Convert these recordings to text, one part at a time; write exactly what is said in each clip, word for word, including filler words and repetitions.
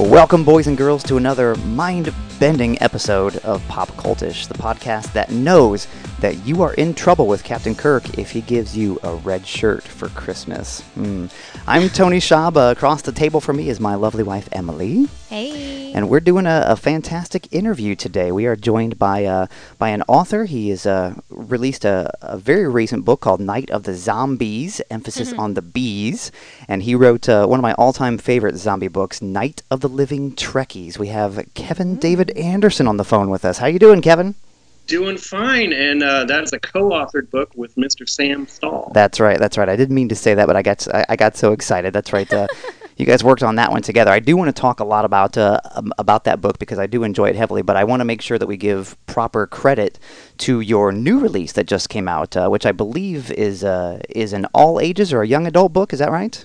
Welcome, boys and girls, to another mind-bending episode of Pop Cultish, the podcast that knows that you are in trouble with Captain Kirk if he gives you a red shirt for Christmas. Mm. I'm Tony Schaub. Uh, across the table from me is my lovely wife, Emily. Hey. And we're doing a, a fantastic interview today. We are joined by uh, by an author. He has uh, released a, a very recent book called Night of the Zombies, emphasis on the bees. And he wrote uh, one of my all-time favorite zombie books, Night of the Living Trekkies. We have Kevin mm-hmm. David Anderson on the phone with us. How you doing, Kevin? Doing fine, and uh, that is a co-authored book with Mister Sam Stahl. That's right, that's right. I didn't mean to say that, but I got I, I got so excited. That's right. Uh, you guys worked on that one together. I do want to talk a lot about uh, about that book because I do enjoy it heavily, but I want to make sure that we give proper credit to your new release that just came out, uh, which I believe is uh, is an all-ages or a young adult book. Is that right?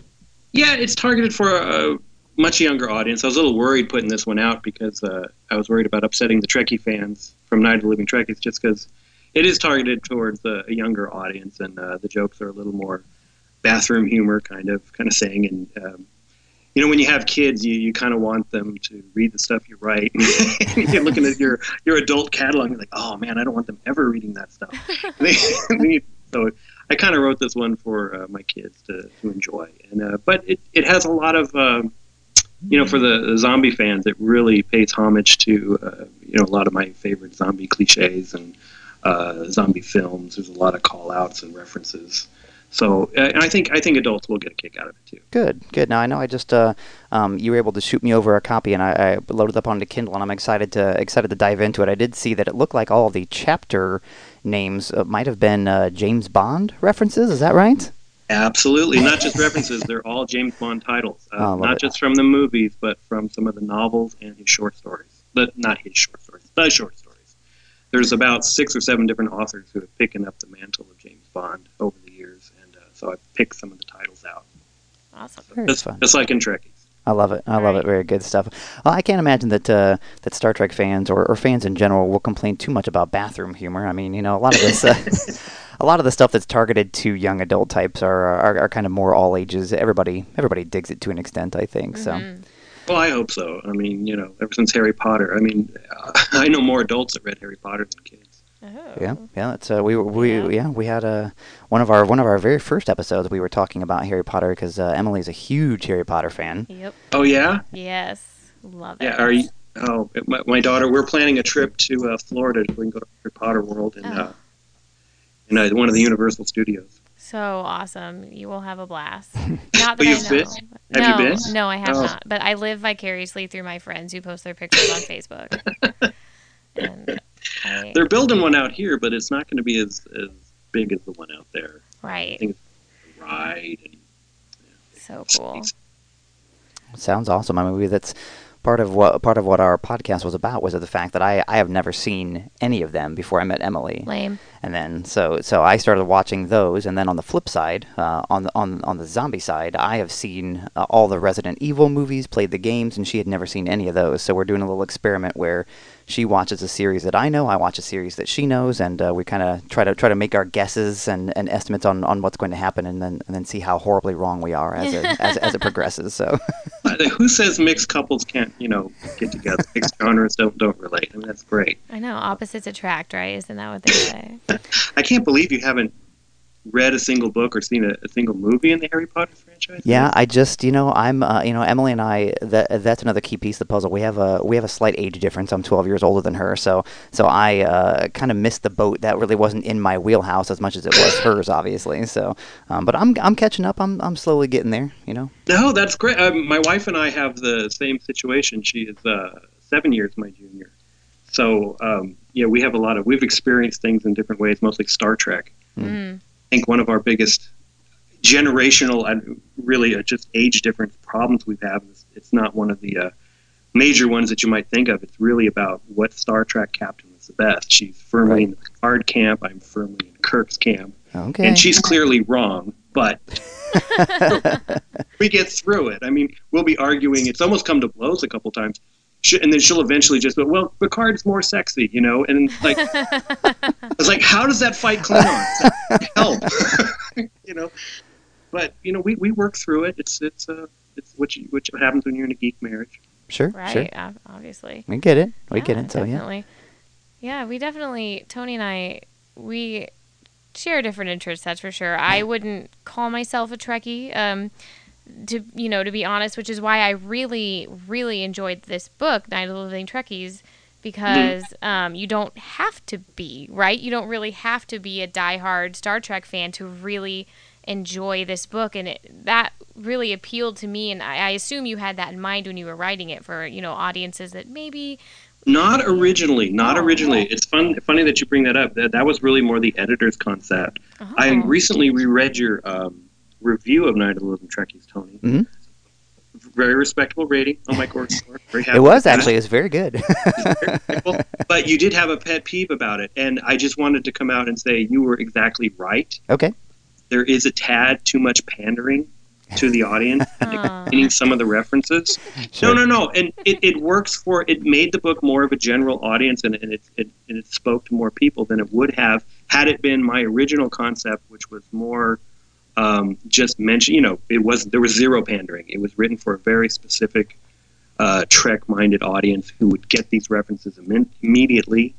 Yeah, it's targeted for a much younger audience. I was a little worried putting this one out because uh, I was worried about upsetting the Trekkie fans from Night of the Living Trekkies, just because it is targeted towards a, a younger audience, and uh, the jokes are a little more bathroom humor kind of kind of thing. And um, you know, when you have kids, you, you kind of want them to read the stuff you write. You're looking at your your adult catalog, you're like, oh man, I don't want them ever reading that stuff. So I kind of wrote this one for uh, my kids to, to enjoy, and uh, but it, it has a lot of uh, you know, for the, the zombie fans, it really pays homage to, uh, you know, a lot of my favorite zombie cliches and uh, zombie films. There's a lot of call-outs and references. So, uh, and I think I think adults will get a kick out of it, too. Good, good. Now, I know I just, uh, um, you were able to shoot me over a copy, and I, I loaded up onto Kindle, and I'm excited to excited to dive into it. I did see that it looked like all the chapter names uh, might have been uh, James Bond references. Is that right? Absolutely. Not just references. They're all James Bond titles. Uh, oh, not it. just from the movies, but from some of the novels and his short stories. But not his short stories. The short stories. There's about six or seven different authors who have picked up the mantle of James Bond over the years. And uh, so I picked some of the titles out. Awesome. So that's, fun. That's like in Trekkies. I love it. I love it. Very good stuff. Well, I can't imagine that uh, that Star Trek fans or, or fans in general will complain too much about bathroom humor. I mean, you know, a lot of this, uh, a lot of the stuff that's targeted to young adult types are are, are kind of more all ages. Everybody, everybody digs it to an extent, I think. Mm-hmm. So. Well, I hope so. I mean, you know, ever since Harry Potter, I mean, uh, I know more adults that read Harry Potter than kids. Oh. Yeah, yeah. That's uh, we we yeah. yeah we had a uh, one of our one of our very first episodes. We were talking about Harry Potter because uh, Emily's a huge Harry Potter fan. Yep. Oh yeah. Yes, love it. Yeah. Are you? Oh, it, my, my daughter. We're planning a trip to uh, Florida. So we can go to Harry Potter World and oh. uh, in uh, one of the Universal Studios. So awesome! You will have a blast. Not that I know. Been? Have no, you been? No, I have oh. not. But I live vicariously through my friends who post their pictures on Facebook. And I, they're building one out here, but it's not going to be as, as big as the one out there. Right. I think it's a ride. And, yeah. So cool. Sounds awesome. I mean, that's part of what part of what our podcast was about, was the fact that I, I have never seen any of them before I met Emily. Lame. And then so so I started watching those, and then on the flip side, uh, on the on on the zombie side, I have seen uh, all the Resident Evil movies, played the games, and she had never seen any of those. So we're doing a little experiment where she watches a series that I know, I watch a series that she knows, and uh, we kind of try to try to make our guesses and, and estimates on, on what's going to happen, and then and then see how horribly wrong we are as it, as, as it progresses. So, who says mixed couples can't, you know, get together? Mixed genres don't don't relate. I mean, that's great. I know, opposites attract, right? Isn't that what they say? I can't believe you haven't read a single book or seen a, a single movie in the Harry Potter franchise? Yeah, I just, you know, I'm, uh, you know, Emily and I, that that's another key piece of the puzzle. We have a we have a slight age difference. I'm twelve years older than her, so so I uh, kind of missed the boat. That really wasn't in my wheelhouse as much as it was hers, obviously. So, um, but I'm I'm catching up. I'm I'm slowly getting there, you know. No, that's great. Um, my wife and I have the same situation. She is uh, seven years my junior, so um, yeah, we have a lot of we've experienced things in different ways, mostly Star Trek. Mm. I think one of our biggest generational and really just age difference problems we've had is it's not one of the uh, major ones that you might think of. It's really about what Star Trek captain was the best. She's firmly right. in the Picard camp. I'm firmly in Kirk's camp. Okay. And she's clearly wrong, but we get through it. I mean, we'll be arguing. It's almost come to blows a couple times. She, and then she'll eventually just go, well, Picard's more sexy, you know? And, like, I was like, how does that fight Klingons? Help. You know? But, you know, we, we work through it. It's it's uh, it's what, you, what happens when you're in a geek marriage. Sure, right, sure. Ob- obviously. We get it. We yeah, get it, so definitely. yeah. Yeah, we definitely, Tony and I, we share different interests, that's for sure. I wouldn't call myself a Trekkie, um, to you know, to be honest, which is why I really, really enjoyed this book, Night of the Living Trekkies, because mm. um, you don't have to be, right? You don't really have to be a diehard Star Trek fan to really enjoy this book, and it, that really appealed to me, and I, I assume you had that in mind when you were writing it for, you know, audiences that maybe... Not originally, not oh. originally. It's fun, funny that you bring that up. That, that was really more the editor's concept. Oh. I recently reread your um, review of Night of the Living Trekkies, Tony. Mm-hmm. Very respectable rating on my course. It was actually, it was very good. Very but you did have a pet peeve about it, and I just wanted to come out and say you were exactly right. Okay. There is a tad too much pandering to the audience, meaning some of the references. Sure. No, no, no. And it, it works for, it made the book more of a general audience, and, and, it, it, and it spoke to more people than it would have had it been my original concept, which was more um, just mention, you know, it wasn't, there was zero pandering. It was written for a very specific uh, Trek-minded audience who would get these references Im- immediately.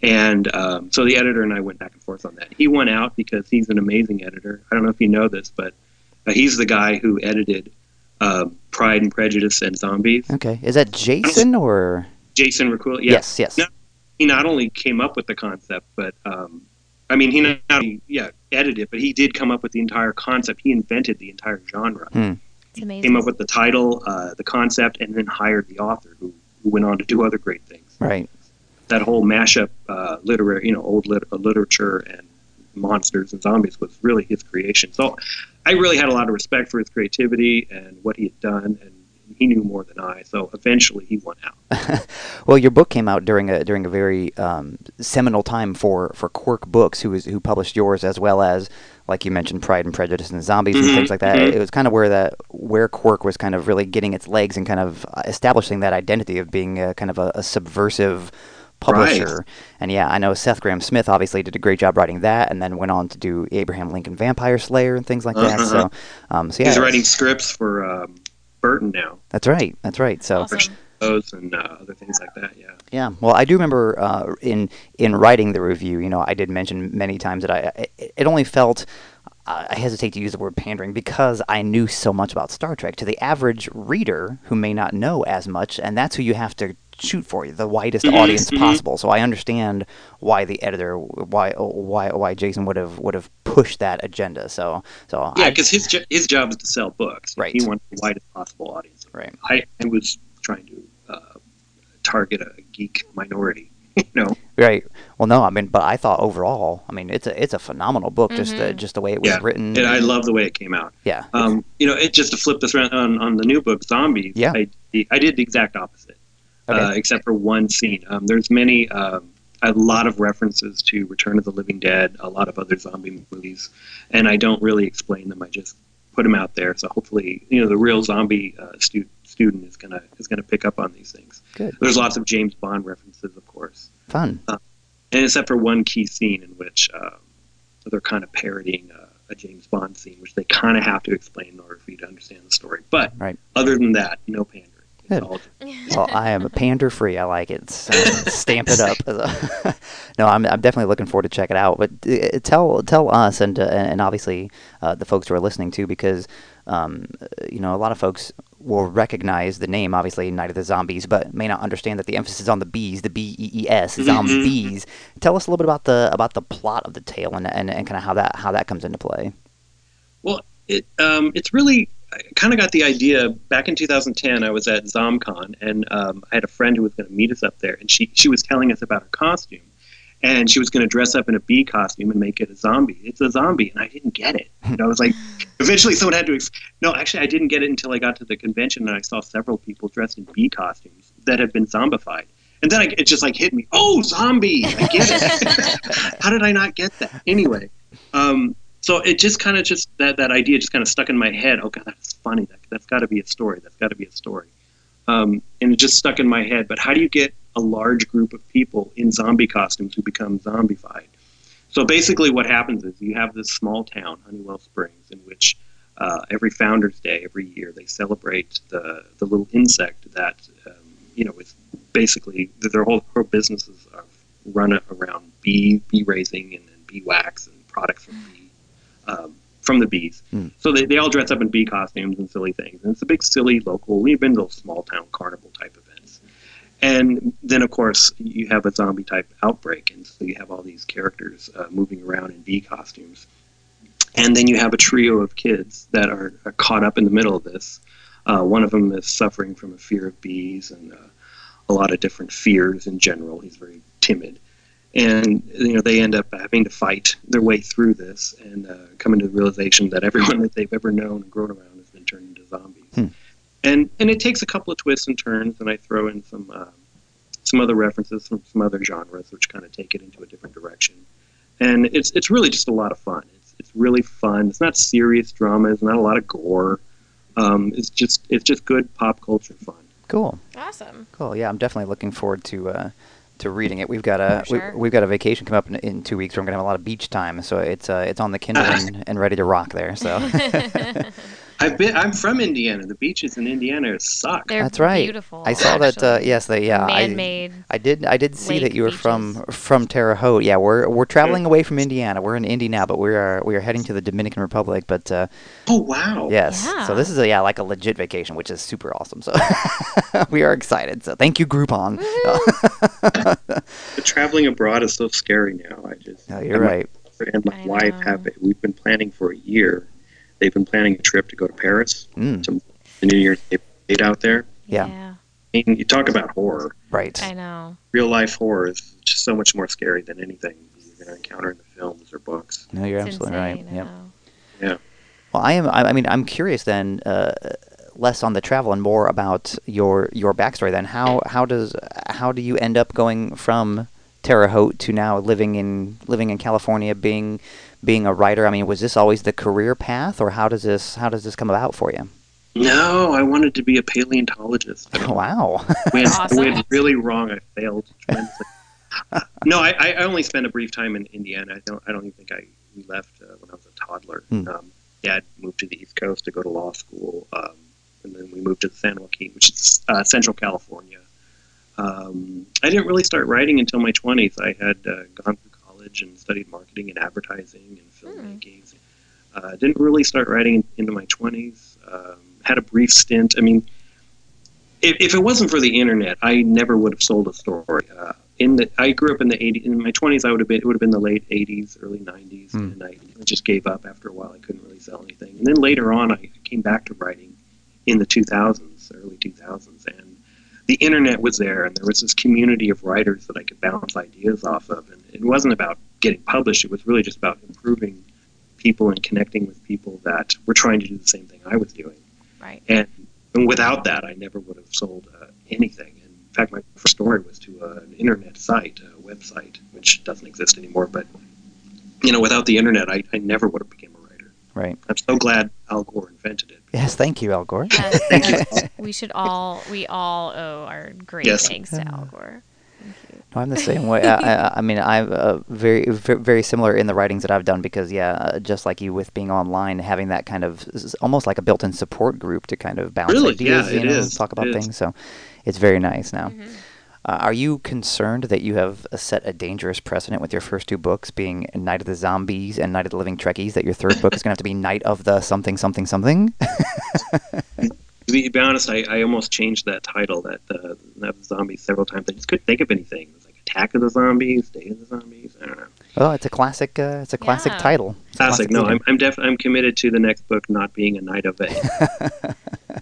And um, so the editor and I went back and forth on that. He won out because he's an amazing editor. I don't know if you know this, but uh, he's the guy who edited uh, Pride and Prejudice and Zombies. Okay. Is that Jason or? Jason Requil. Yeah. Yes, yes. No, he not only came up with the concept, but um, I mean, he not only yeah, edited it, but he did come up with the entire concept. He invented the entire genre. Hmm. It's amazing. He came up with the title, uh, the concept, and then hired the author who, who went on to do other great things. Right. That whole mashup, uh, literary, you know, old lit- literature and monsters and zombies was really his creation. So I really had a lot of respect for his creativity and what he had done, and he knew more than I. So eventually he won out. Well, your book came out during a during a very um, seminal time for, for Quirk Books, who is who published yours, as well as, like you mentioned, Pride and Prejudice and Zombies mm-hmm, and things like that. Mm-hmm. It was kind of where that where Quirk was kind of really getting its legs and kind of establishing that identity of being a, kind of a, a subversive publisher. Right. And yeah, I know Seth Grahame-Smith obviously did a great job writing that, and then went on to do Abraham Lincoln Vampire Slayer and things like uh-huh. that. So, um, so yeah, he's writing scripts for um, Burton now. That's right. That's right. So. Awesome. And uh, other things like that, yeah. Yeah, well, I do remember uh, in in writing the review, you know, I did mention many times that I it, it only felt, uh, I hesitate to use the word pandering, because I knew so much about Star Trek to the average reader who may not know as much, and that's who you have to shoot for, the widest mm-hmm, audience mm-hmm. possible. So I understand why the editor, why why why Jason would have would have pushed that agenda. So so yeah, because his jo- his job is to sell books. Right, he wants the widest possible audience. Right, I, I was trying to. target a geek minority, you know? Right. Well, no, I mean, but I thought overall, I mean, it's a it's a phenomenal book, mm-hmm. just the, just the way it was yeah. written. And I love the way it came out. Yeah. Um, you know, it just to flip this around on, on the new book, Zombies, yeah. I, I did the exact opposite, okay. uh, except for one scene. Um, there's many, um, a lot of references to Return of the Living Dead, a lot of other zombie movies, and I don't really explain them. I just put them out there. So hopefully, you know, the real zombie uh, student student is gonna is gonna pick up on these things. Good. There's lots of James Bond references, of course. Fun. Um, and except for one key scene in which um, they're kind of parodying a, a James Bond scene, which they kind of have to explain in order for you to understand the story. But right. other than that, no pandering. Good. All just- well, I am a pander free. I like it. So stamp it up. No, I'm I'm definitely looking forward to check it out. But uh, tell tell us and uh, and obviously uh, the folks who are listening too, because um, you know a lot of folks will recognize the name, obviously, Night of the Zombies, but may not understand that the emphasis on the B's, the B E E S, Zombies. Mm-hmm. Tell us a little bit about the about the plot of the tale and and, and kind of how that how that comes into play. Well, it um, it's really I kind of got the idea back in two thousand ten. I was at ZomCon, and um, I had a friend who was going to meet us up there, and she she was telling us about her costume, and she was going to dress up in a bee costume and make it a zombie. It's a zombie, and I didn't get it. And I was like, eventually someone had to ex- no, actually, I didn't get it until I got to the convention, and I saw several people dressed in bee costumes that had been zombified. And then I, it just, like, hit me. Oh, zombie! I get it. How did I not get that? Anyway, um, so it just kind of just, that, that idea just kind of stuck in my head. Oh, God, that's funny. That, that's got to be a story. That's got to be a story. Um, and it just stuck in my head. But how do you get a large group of people in zombie costumes who become zombified? So basically what happens is you have this small town, Honeywell Springs, in which uh, every Founder's Day every year, they celebrate the the little insect that, um, you know, with basically their whole, whole businesses are run around bee bee raising and, and bee wax and products from bee um, from the bees. Mm. So they, they all dress up in bee costumes and silly things. And it's a big silly local, even those small town carnival type events. And then, of course, you have a zombie type outbreak, and so you have all these characters uh, moving around in bee costumes. And then you have a trio of kids that are, are caught up in the middle of this. Uh, one of them is suffering from a fear of bees and uh, a lot of different fears in general. He's very timid. And, you know, they end up having to fight their way through this and uh, coming to the realization that everyone that they've ever known and grown around has been turned into zombies. Hmm. And and it takes a couple of twists and turns, and I throw in some uh, some other references from some other genres, which kind of take it into a different direction. And it's it's really just a lot of fun. It's it's really fun. It's not serious drama. It's not a lot of gore. Um, it's just it's just good pop culture fun. Cool. Awesome. Cool. Yeah, I'm definitely looking forward to. Uh... to reading it. We've got a sure. we, we've got a vacation come up in, in two weeks where I'm gonna have a lot of beach time, so it's uh, it's on the Kindle and, and ready to rock there. So I've been I'm from Indiana. The beaches in Indiana suck. They're That's right. Beautiful. I saw actually. that. Uh, yes, they yeah. Man-made. I, I did. I did see that you were beaches. from from Terre Haute. Yeah, we're we're traveling yeah. away from Indiana. We're in Indy now, but we are we are heading to the Dominican Republic. But uh, oh wow. Yes. Yeah. So this is a, yeah like a legit vacation, which is super awesome. So we are excited. So thank you, Groupon. But traveling abroad is so scary now. I just no, you're I'm right. My, and my I wife know. have it. We've been planning for a year. They've been planning a trip to go to Paris. Mm. To the New Year's Day out there. Yeah. yeah. I mean, you talk about horror. Right. I know. Real life horror is just so much more scary than anything you're going to encounter in the films or books. No, you're it's absolutely insane, right. Yeah. Yeah. Well, I am. I mean, I'm curious then. Uh, less on the travel and more about your your backstory then. How how does how do you end up going from Terre Haute to now living in living in California, being being a writer? I mean, was this always the career path, or how does this how does this come about for you? No, I wanted to be a paleontologist. Oh, wow. Went, awesome. went really wrong. I failed. No, I, I only spent a brief time in Indiana. I don't I don't even think I we left uh, when I was a toddler. Hmm. Um, Dad moved to the East Coast to go to law school. Um, And then we moved to the San Joaquin, which is uh, Central California. Um, I didn't really start writing until my twenties. I had uh, gone through college and studied marketing and advertising and filmmaking. Mm. Uh, didn't really start writing in, into my twenties. Um, had a brief stint. I mean, if, if it wasn't for the internet, I never would have sold a story. Uh, in the, I grew up in the eighties. In my twenties, I would have been. It would have been the late eighties, early nineties, mm. and I just gave up after a while. I couldn't really sell anything. And then later on, I came back to writing. In the two thousands, early two thousands, and the internet was there, and there was this community of writers that I could bounce ideas off of, and it wasn't about getting published, it was really just about improving people and connecting with people that were trying to do the same thing I was doing. Right. And, and without that, I never would have sold uh, anything. And in fact, my first story was to uh, an internet site, a website, which doesn't exist anymore, but, you know, without the internet, I, I never would have become a writer. Right. I'm so glad Al Gore invented it. Yes, thank you, Al Gore. Yes, thank you. We should all, we all owe our great yes. thanks to Al Gore. Thank you. No, I'm the same way. I, I, I mean, I'm uh, very, very similar in the writings that I've done because, yeah, just like you with being online, having that kind of almost like a built-in support group to kind of bounce really? ideas, yeah, you know, is. talk about it things. Is. So it's very nice now. Mm-hmm. Uh, are you concerned that you have set a dangerous precedent with your first two books being Night of the Zombies and Night of the Living Trekkies, that your third book is going to have to be Night of the something, something, something? To be honest, I, I almost changed that title, that uh, Night of the Zombies, several times. I just couldn't think of anything. It was like Attack of the Zombies, Day of the Zombies, I don't know. Oh, it's a classic uh, It's a yeah. classic title. It's classic, classic no, I'm I'm, def- I'm committed to the next book not being a night of it.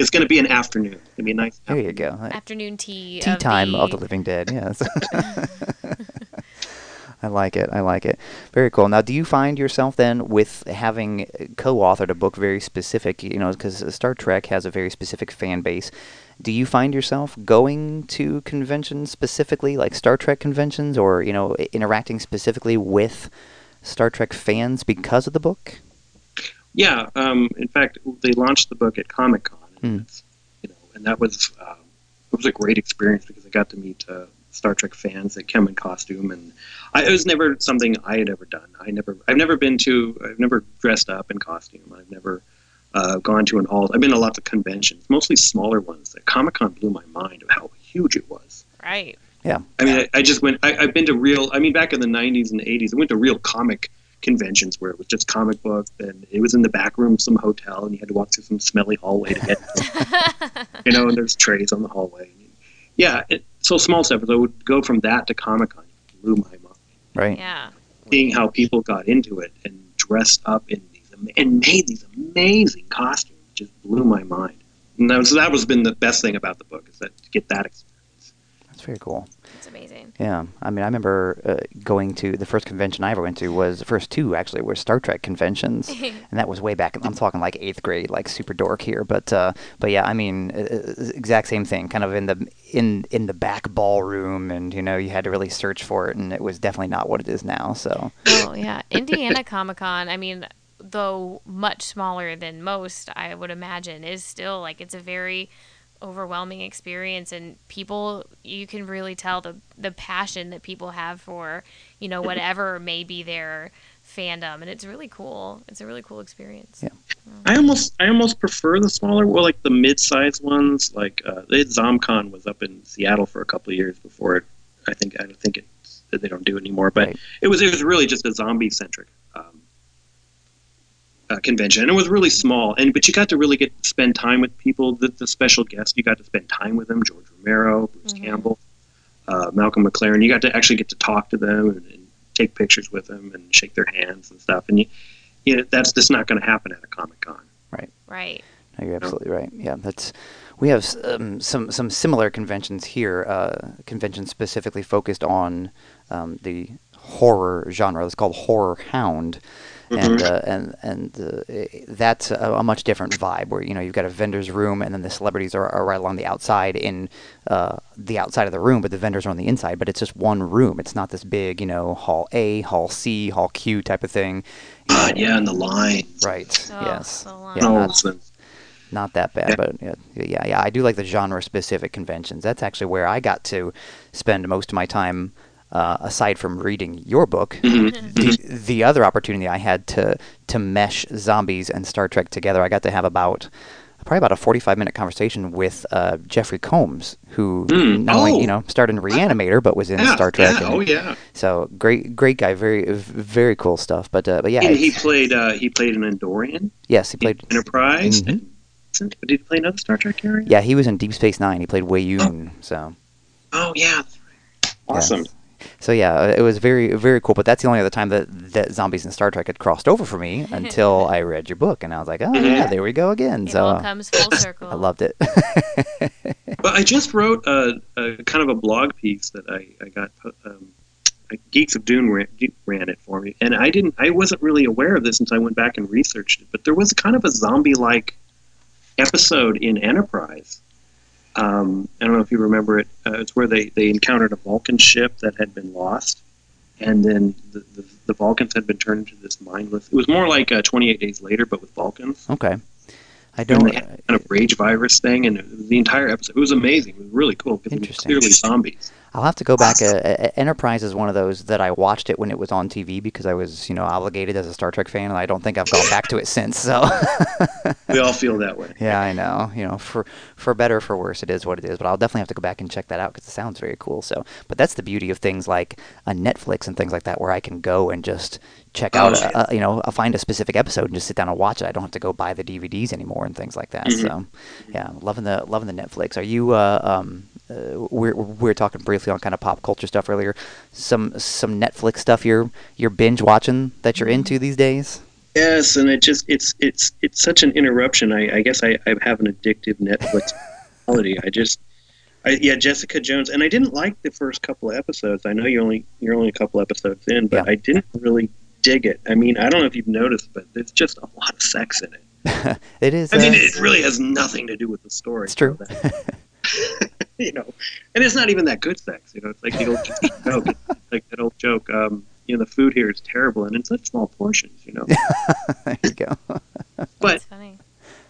It's going to be an afternoon. It's going to be a nice There afternoon. you go. Right. Afternoon tea. Tea of time the... of the living dead, yes. I like it. I like it. Very cool. Now, do you find yourself then with having co-authored a book very specific, you know, because Star Trek has a very specific fan base. Do you find yourself going to conventions specifically, like Star Trek conventions, or, you know, interacting specifically with Star Trek fans because of the book? Yeah. Um, in fact, they launched the book at Comic-Con. Mm. You know, and that was um, it was a great experience because I got to meet uh, Star Trek fans that come in costume, and I, it was never something I had ever done. I never, I've never been to, I've never dressed up in costume. I've never uh, gone to an all. I've been to lots of conventions, mostly smaller ones. Comic-Con blew my mind of how huge it was. Right. Yeah. I mean, yeah. I, I just went. I, I've been to real. I mean, back in the nineties and the eighties, I went to real comic conventions where it was just comic books, and it was in the back room of some hotel, and you had to walk through some smelly hallway to get, you know, and there's trays on the hallway. Yeah. It, so small stuff. I would go from that to Comic-Con. It blew my mind. Right. Yeah. Seeing how people got into it and dressed up in these and made these amazing costumes just blew my mind. And that was that was been the best thing about the book, is that to get that experience. That's very cool. That's amazing. Yeah, I mean, I remember uh, going to the first convention I ever went to was the first two actually were Star Trek conventions, and that was way back. I'm talking like eighth grade, like super dork here, but uh, but yeah, I mean, exact same thing, kind of in the in in the back ballroom, and you know, you had to really search for it, and it was definitely not what it is now. So. Oh yeah, Indiana Comic Con. I mean, though much smaller than most, I would imagine, is still like it's a very overwhelming experience, and people, you can really tell the the passion that people have for, you know, whatever may be their fandom, and it's really cool. It's a really cool experience. Yeah, I almost I almost prefer the smaller, well, like the mid-sized ones. Like uh, ZomCon was up in Seattle for a couple of years before it. I think I don't think it they don't do it anymore, but right. it was it was really just a zombie-centric um, Uh, convention, and it was really small, and but you got to really get to spend time with people. The, the special guests, you got to spend time with them. George Romero, Bruce mm-hmm. Campbell, uh, Malcolm McLaren. You got to actually get to talk to them and, and take pictures with them and shake their hands and stuff. And you, you know, that's just not going to happen at a Comic-Con. Right. Right. No, you're absolutely right. Yeah, that's. We have um, some some similar conventions here. Uh, conventions specifically focused on um, the horror genre. It's called Horror Hound. And uh, and and uh, that's a, a much different vibe, where you know you've got a vendor's room, and then the celebrities are, are right along the outside in uh, the outside of the room, but the vendors are on the inside. But it's just one room. It's not this big, you know, hall A, hall C, hall Q type of thing. God, yeah, and the lines. Right. Oh, yes. The lines. Yeah, not, not that bad, but yeah, yeah, yeah. I do like the genre-specific conventions. That's actually where I got to spend most of my time. Uh, aside from reading your book, mm-hmm. the, the other opportunity I had to to mesh zombies and Star Trek together, I got to have about probably about a forty-five minute conversation with uh, Jeffrey Combs, who mm. not oh. only you know started in Reanimator but was in yeah, Star Trek. Yeah. And, oh yeah, so great, great guy, very, very cool stuff. But uh, but yeah, and he played uh, he played an Andorian. Yes, he played Enterprise. Mm-hmm. And did he play another Star Trek character? Yeah, he was in Deep Space Nine. He played Wei-Yun. Oh. So. Oh yeah, awesome. Yes. So yeah, it was very, very cool. But that's the only other time that, that zombies and Star Trek had crossed over for me until I read your book, and I was like, oh yeah, there we go again. It so all comes full circle. I loved it. Well, I just wrote a, a kind of a blog piece that I I got. Um, Geeks of Dune ran, ran it for me, and I didn't. I wasn't really aware of this since I went back and researched it. But there was kind of a zombie-like episode in Enterprise. Um, I don't know if you remember it. Uh, it's where they, they encountered a Vulcan ship that had been lost, and then the, the, the Vulcans had been turned into this mindless. It was more like uh, twenty-eight days later, but with Vulcans. Okay, I don't. And they had a kind of rage virus thing, and it, the entire episode it was amazing. It was really cool because it was clearly zombies. I'll have to go back. Awesome. Uh, Enterprise is one of those that I watched it when it was on T V because I was, you know, obligated as a Star Trek fan, and I don't think I've gone back to it since. So we all feel that way. Yeah, I know. You know, for for better or for worse, it is what it is. But I'll definitely have to go back and check that out because it sounds very cool. So, but that's the beauty of things like a Netflix and things like that, where I can go and just check out, oh, a, a, you know, a, find a specific episode and just sit down and watch it. I don't have to go buy the D V Ds anymore and things like that. Mm-hmm. So, yeah, loving the loving the Netflix. Are you? Uh, um, Uh, we're we're talking briefly on kind of pop culture stuff earlier. Some some Netflix stuff you're you're binge watching that you're into these days. Yes, and it just it's it's it's such an interruption. I, I guess I, I have an addictive Netflix quality. I just I, yeah Jessica Jones, and I didn't like the first couple of episodes. I know you're only you're only a couple episodes in, but yeah. I didn't really dig it. I mean, I don't know if you've noticed, but there's just a lot of sex in it. It is. I uh, mean, it really has nothing to do with the story. It's true. You know, and it's not even that good sex. You know, it's like the old joke, it's like that old joke. Um, you know, the food here is terrible, and in such small portions. You know, there you go. But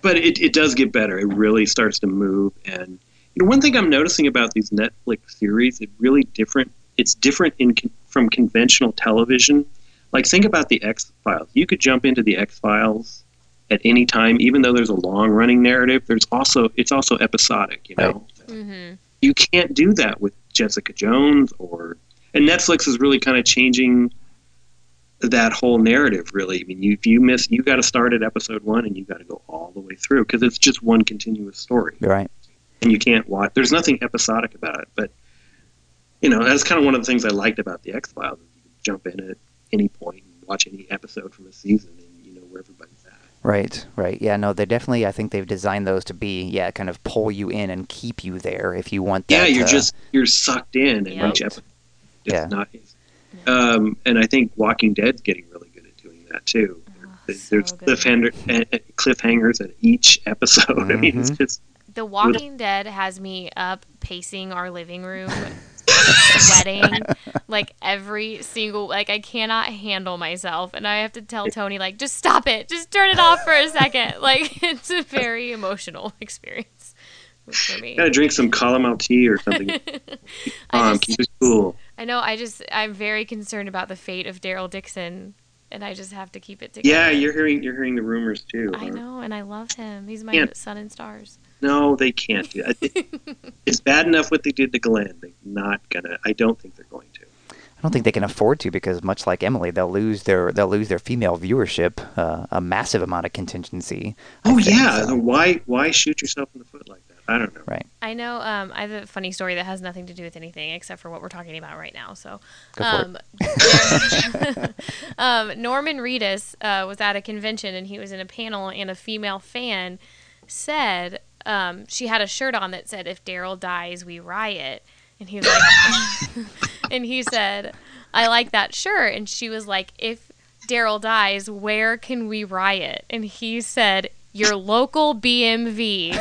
but it it does get better. It really starts to move. And you know, one thing I'm noticing about these Netflix series, it really different. It's different in con- from conventional television. Like think about the X-Files. You could jump into the X-Files at any time. Even though there's a long running narrative, there's also it's also episodic. You know, mm-hmm. You can't do that with Jessica Jones or and Netflix is really kind of changing that whole narrative. Really, I mean, you, if you miss, you got to start at episode one and you got to go all the way through because it's just one continuous story. Right. And you can't watch. There's nothing episodic about it, but. You know, that's kind of one of the things I liked about The X-Files. You can jump in at any point and watch any episode from a season and you know where everybody's at. Right, right. Yeah, no, they definitely, I think they've designed those to be, yeah, kind of pull you in and keep you there if you want that. Yeah, you're uh, just, you're sucked in in yeah. each episode. It's yeah. not easy. Yeah. Um, and I think Walking Dead's getting really good at doing that too. Oh, there's so there's cliffhangers at each episode. Mm-hmm. I mean, it's just. The Walking little... Dead has me up pacing our living room. Sweating like every single like I cannot handle myself and I have to tell Tony like just stop it, just turn it off for a second. Like it's a very emotional experience for me. You gotta drink some calamine tea or something. um, just, it's cool. I know. I just I'm very concerned about the fate of Daryl Dixon, and I just have to keep it together. Yeah, you're hearing you're hearing the rumors too. I right? know, and I love him. He's my yeah. sun and stars. No, they can't do that. It's bad enough what they did to Glenn. They're not gonna. I don't think they're going to. I don't think they can afford to because, much like Emily, they'll lose their they'll lose their female viewership, uh, a massive amount of contingency. Oh think, yeah, so. why why shoot yourself in the foot like that? I don't know. Right. I know. Um, I have a funny story that has nothing to do with anything except for what we're talking about right now. So, Go um, there, um, Norman Reedus uh, was at a convention and he was in a panel, and a female fan said. Um, she had a shirt on that said, "If Daryl dies, we riot." And he was like, and he said, "I like that shirt." And she was like, "If Daryl dies, where can we riot?" And he said, "Your local B M V."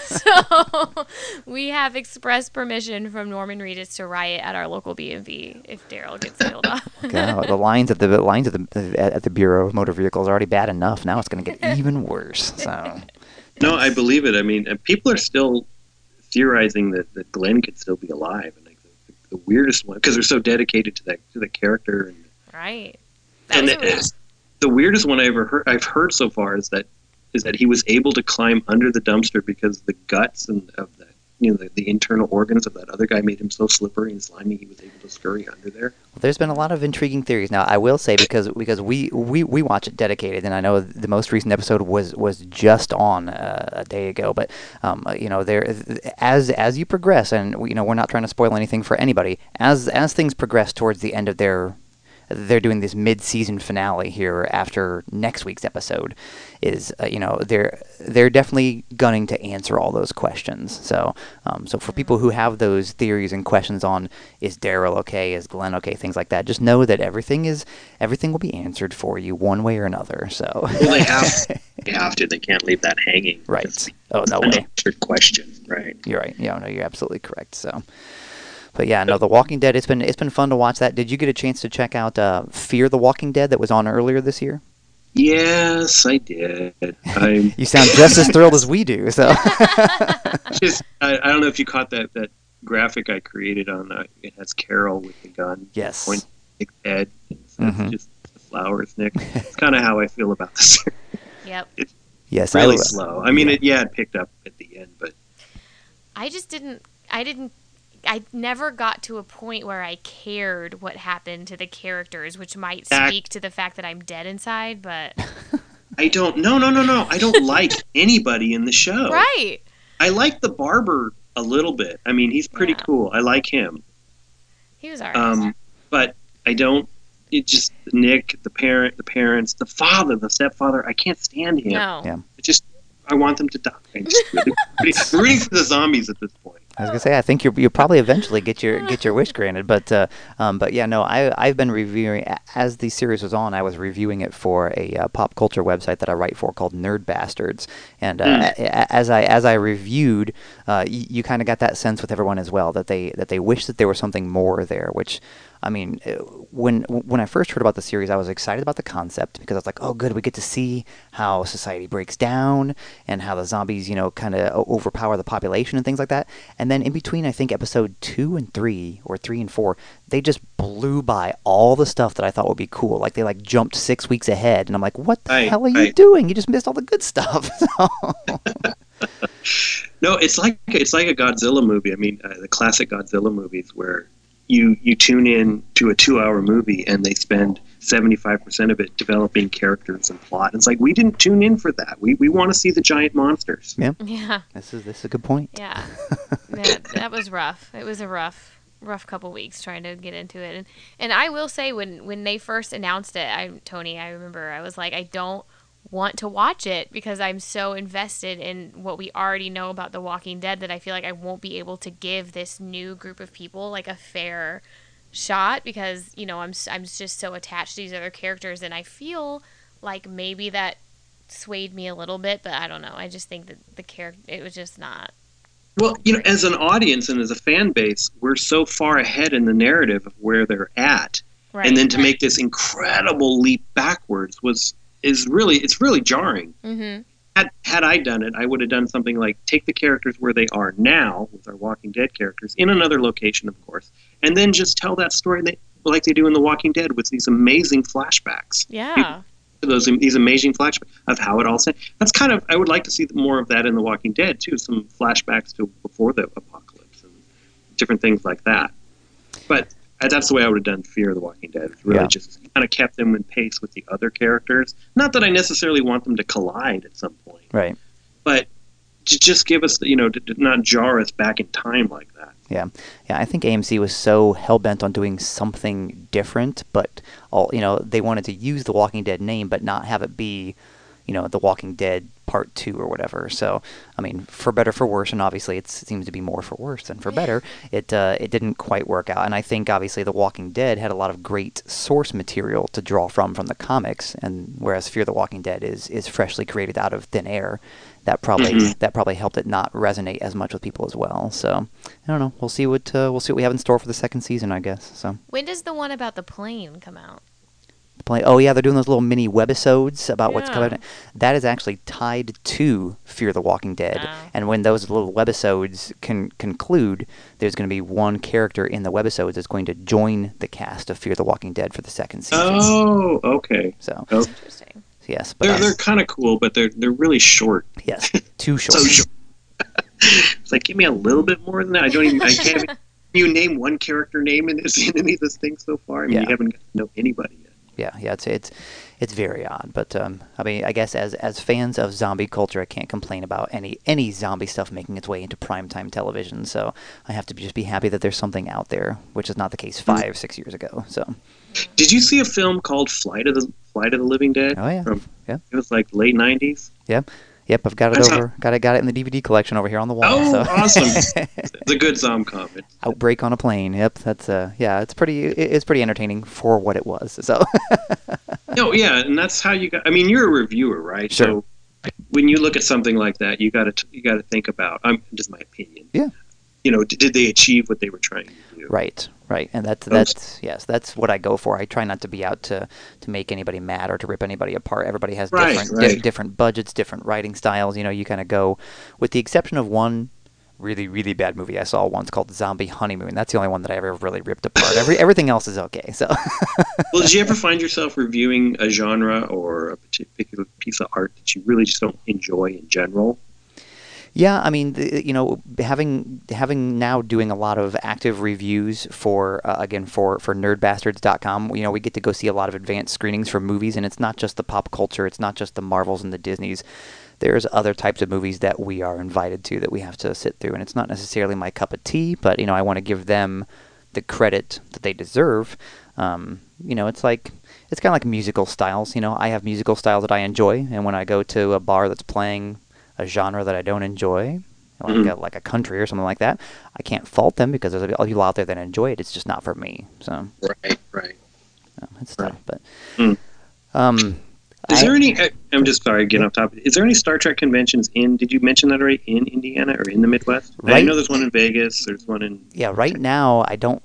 So we have express permission from Norman Reedus to riot at our local B M V if Daryl gets killed off. God, the lines at the, the lines at the at the Bureau of Motor Vehicles are already bad enough. Now it's going to get even worse. So. No, I believe it. I mean, people are still theorizing that, that Glenn could still be alive, and like the, the weirdest one because they're so dedicated to that to the character. And, right. That and the, the weirdest one I ever heard, I've heard so far is that is that he was able to climb under the dumpster because the guts and of the you know the, the internal organs of that other guy made him so slippery and slimy he was able to scurry under there. Well, there's been a lot of intriguing theories. Now, I will say because because we, we, we watch it dedicated, and I know the most recent episode was was just on uh, a day ago. But um, you know, there as as you progress, and you know, we're not trying to spoil anything for anybody. As as things progress towards the end of their they're doing this mid-season finale here after next week's episode is, uh, you know, they're they're definitely gunning to answer all those questions. So um, so for people who have those theories and questions on is Daryl okay, is Glenn okay, things like that, just know that everything is everything will be answered for you one way or another. So well, they have they have to. They can't leave that hanging. Right. Oh, no way. Unanswered question. Right. You're right. Yeah. No, you're absolutely correct. So. But yeah, no, The Walking Dead. It's been it's been fun to watch that. Did you get a chance to check out uh, Fear the Walking Dead that was on earlier this year? Yes, I did. I'm... You sound just as thrilled as we do. So, just I, I don't know if you caught that, that graphic I created on uh, it has Carol with the gun. Yes, point Ted. So mm-hmm. It's just the flowers, Nick. It's kind of how I feel about this. Yep. It's yes, really I slow. I mean, yeah. It yeah, it picked up at the end, but I just didn't. I didn't. I never got to a point where I cared what happened to the characters, which might speak to the fact that I'm dead inside, but... I don't... No, no, no, no. I don't like anybody in the show. Right. I like the barber a little bit. I mean, he's pretty yeah. cool. I like him. He was all right. Um, but I don't... It just... Nick, the parent, the parents, the father, the stepfather, I can't stand him. No. Yeah. It just... I want them to die. I'm just rooting for the zombies at this point. I was gonna say I think you you'll probably eventually get your get your wish granted, but uh, um, but yeah, no, I I've been reviewing as the series was on. I was reviewing it for a uh, pop culture website that I write for called Nerd Bastards, and uh, mm. as I as I reviewed, uh, you, you kind of got that sense with everyone as well that they that they wish that there was something more there, which I mean, when when I first heard about the series, I was excited about the concept because I was like, oh, good, we get to see how society breaks down and how the zombies, you know, kind of overpower the population and things like that. And then in between, I think episode two and three or three and four, they just blew by all the stuff that I thought would be cool. Like they like jumped six weeks ahead and I'm like, what the I, hell are I, you doing? You just missed all the good stuff. No, it's like it's like a Godzilla movie. I mean, uh, the classic Godzilla movies where you you tune in to a two-hour movie and they spend seventy-five percent of it developing characters and plot. It's like, we didn't tune in for that. We we want to see the giant monsters. Yeah. Yeah. This is this is a good point. Yeah. that, that was rough. It was a rough rough couple weeks trying to get into it. And and I will say when when they first announced it, I Tony, I remember I was like, I don't want to watch it because I'm so invested in what we already know about The Walking Dead that I feel like I won't be able to give this new group of people like a fair shot because, you know, I'm I'm just so attached to these other characters, and I feel like maybe that swayed me a little bit, but I don't know. I just think that the character, it was just not. Well, you know, as an audience and as a fan base, we're so far ahead in the narrative of where they're at, right. And then to make this incredible leap backwards was is really, it's really jarring. Mm-hmm. Had, had I done it, I would have done something like take the characters where they are now with our Walking Dead characters in another location, of course, and then just tell that story that, like they do in The Walking Dead with these amazing flashbacks. Yeah. Those These amazing flashbacks of how it all started. That's kind of, I would like to see more of that in The Walking Dead, too, some flashbacks to before the apocalypse and different things like that. But that's the way I would have done Fear the Walking Dead. Really, yeah. Just kind of kept them in pace with the other characters. Not that I necessarily want them to collide at some point, right? But to just give us, you know, to, to not jar us back in time like that. Yeah, yeah. I think A M C was so hell bent on doing something different, but all you know, they wanted to use the Walking Dead name, but not have it be, you know, The Walking Dead Part Two or whatever. So, I mean, for better, for worse, and obviously it seems to be more for worse than for better. It uh, it didn't quite work out, and I think obviously The Walking Dead had a lot of great source material to draw from from the comics, and whereas Fear the Walking Dead is is freshly created out of thin air, that probably mm-hmm. that probably helped it not resonate as much with people as well. So, I don't know. We'll see what uh, we'll see what we have in store for the second season, I guess. So, when does the one about the plane come out? Play. Oh, yeah, they're doing those little mini webisodes about yeah. what's coming. That is actually tied to Fear the Walking Dead. Yeah. And when those little webisodes can conclude, there's going to be one character in the webisodes that's going to join the cast of Fear the Walking Dead for the second season. Oh, okay. So, oh. Interesting. Yes. But they're I, they're kind of cool, but they're they're really short. Yes, too short. So short. It's like, give me a little bit more than that. I don't even, I can't even, you name one character name in, this, in any of this thing so far? I mean, yeah. You haven't got to know anybody yet. Yeah, yeah, it's it's it's very odd, but um, I mean, I guess as as fans of zombie culture, I can't complain about any any zombie stuff making its way into primetime television. So I have to just be happy that there's something out there, which is not the case five, six years ago. So, did you see a film called Flight of the Flight of the Living Dead? Oh yeah, from, yeah. It was like late nineties. Yeah. Yep, I've got it That's over. How... Got it. Got it in the D V D collection over here on the wall. Oh, so. Awesome! It's a good ZomCon. Outbreak on a plane. Yep, that's uh, yeah, it's pretty. It's pretty entertaining for what it was. So. No, yeah, and that's how you got. I mean, you're a reviewer, right? Sure. So when you look at something like that, you got to you got to think about. I'm just my opinion. Yeah. You know, did they achieve what they were trying to do? Right, right, and that's that's yes, that's what I go for. I try not to be out to, to make anybody mad or to rip anybody apart. Everybody has right, different right. Di- different budgets, different writing styles. You know, you kind of go, with the exception of one really really bad movie I saw once called Zombie Honeymoon. That's the only one that I ever really ripped apart. Every everything else is okay. So, well, did you ever find yourself reviewing a genre or a particular piece of art that you really just don't enjoy in general? Yeah, I mean, the, you know, having having now doing a lot of active reviews for, uh, again, for, for nerd bastards dot com, you know, we get to go see a lot of advanced screenings for movies, and it's not just the pop culture, it's not just the Marvels and the Disneys. There's other types of movies that we are invited to that we have to sit through, and it's not necessarily my cup of tea, but, you know, I want to give them the credit that they deserve. Um, you know, it's like... It's kind of like musical styles, you know. I have musical styles that I enjoy, and when I go to a bar that's playing a genre that I don't enjoy, like, mm-hmm. a, like a country or something like that, I can't fault them because there's a people out there that enjoy it. It's just not for me. So right, right. So it's right. tough, but mm. um, is I, there any? I, I'm just sorry, getting off topic. Is there any Star Trek conventions in? Did you mention that already? In Indiana or in the Midwest? Right, I know there's one in Vegas. There's one in. Yeah, right now I don't.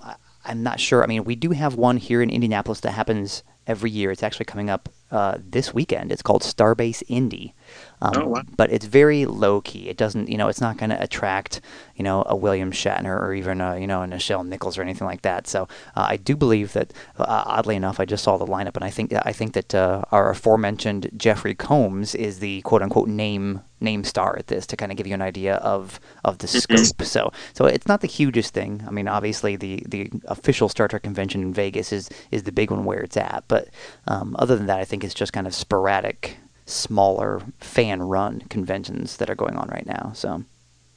I'm not sure. I mean, we do have one here in Indianapolis that happens every year. It's actually coming up uh, this weekend. It's called Starbase Indy. Um, oh, wow. But it's very low key. It doesn't, you know, it's not going to attract, you know, a William Shatner or even a, you know, a Nichelle Nichols or anything like that. So uh, I do believe that, uh, oddly enough, I just saw the lineup, and I think I think that uh, our aforementioned Jeffrey Combs is the quote unquote name name star at this, to kind of give you an idea of of the scope. So so it's not the hugest thing. I mean, obviously the the official Star Trek convention in Vegas is is the big one where it's at. But um, other than that, I think it's just kind of sporadic, smaller fan-run conventions that are going on right now. So,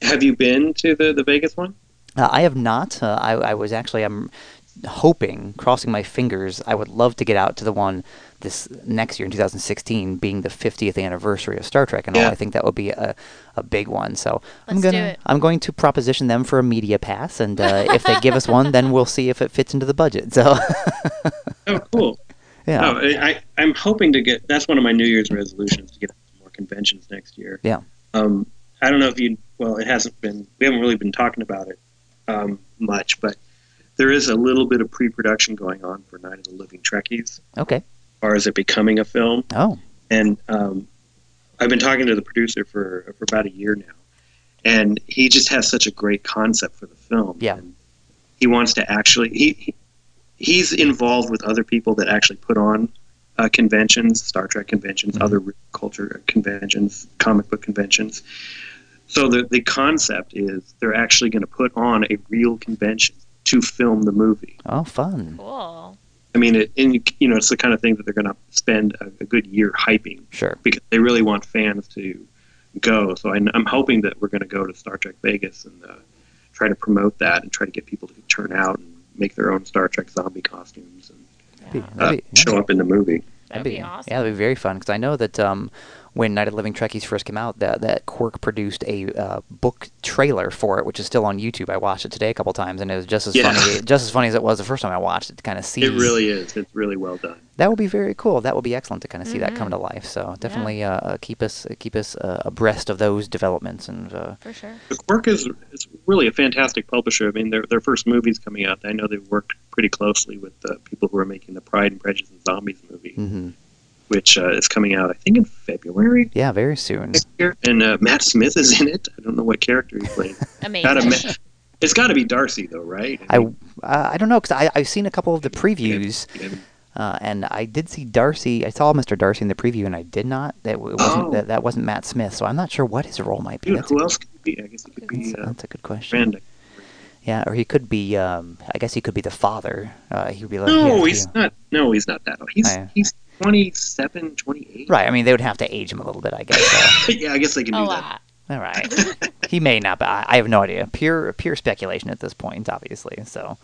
have you been to the, the Vegas one? Uh, I have not. Uh, I, I was actually, I'm hoping, crossing my fingers, I would love to get out to the one this next year in two thousand sixteen, being the fiftieth anniversary of Star Trek and yeah. all. I think that would be a, a big one. So Let's I'm gonna I'm going to proposition them for a media pass, and uh, if they give us one, then we'll see if it fits into the budget. So, oh, cool. Yeah. Oh, I, I'm hoping to get, that's one of my New Year's resolutions, to get more conventions next year. Yeah. Um, I don't know if you, well, it hasn't been, we haven't really been talking about it um, much, but there is a little bit of pre-production going on for Night of the Living Trekkies. Okay. As far as it becoming a film. Oh. And um, I've been talking to the producer for, for about a year now, and he just has such a great concept for the film. Yeah. And he wants to actually, he, he he's involved with other people that actually put on uh, conventions, Star Trek conventions, mm-hmm. other culture conventions, comic book conventions. So the, the concept is they're actually going to put on a real convention to film the movie. Oh, fun. Cool. I mean, it, and, you know, it's the kind of thing that they're going to spend a, a good year hyping. Sure. Because they really want fans to go. So I, I'm hoping that we're going to go to Star Trek Vegas and uh, try to promote that and try to get people to turn out and make their own Star Trek zombie costumes and yeah. uh, be, show up in the movie. That'd, that'd be, be awesome. Yeah, that'd be very fun, because I know that um, when Night of the Living Trekkies first came out, that, that Quirk produced a uh, book trailer for it, which is still on YouTube. I watched it today a couple times, and it was just as yeah. funny, just as funny as it was the first time I watched it. To kind of see, it really is. It's really well done. That would be very cool. That would be excellent to kind of mm-hmm. see that come to life. So definitely yeah. uh, keep us keep us uh, abreast of those developments. And uh, for sure, the Quirk is it's really a fantastic publisher. I mean, their their first movies coming out, I know they've worked pretty closely with the people who are making the Pride and Prejudice and Zombies movie, mm-hmm. which uh, is coming out, I think, in February. Yeah, very soon. And uh, Matt Smith is in it. I don't know what character he played. Amazing. It's got to be Darcy, though, right? I mean, I, uh, I don't know, because I've seen a couple of the previews. Yeah, yeah. Uh, and I did see Darcy. I saw Mister Darcy in the preview, and I did not. That wasn't oh. that, that wasn't Matt Smith, so I'm not sure what his role might be. Dude, that's who else good, could be? I guess it could be. That's, uh, that's a good question. Brandon. Yeah, or he could be. Um, I guess he could be the father. Uh, he would be. Like, no, yeah, he's yeah. not. No, he's not that old. He's I, he's twenty-seven, twenty-eight. Right. I mean, they would have to age him a little bit, I guess. Yeah, I guess they can a do lot. that. All right. He may not, but I, I have no idea. Pure pure speculation at this point, obviously. So.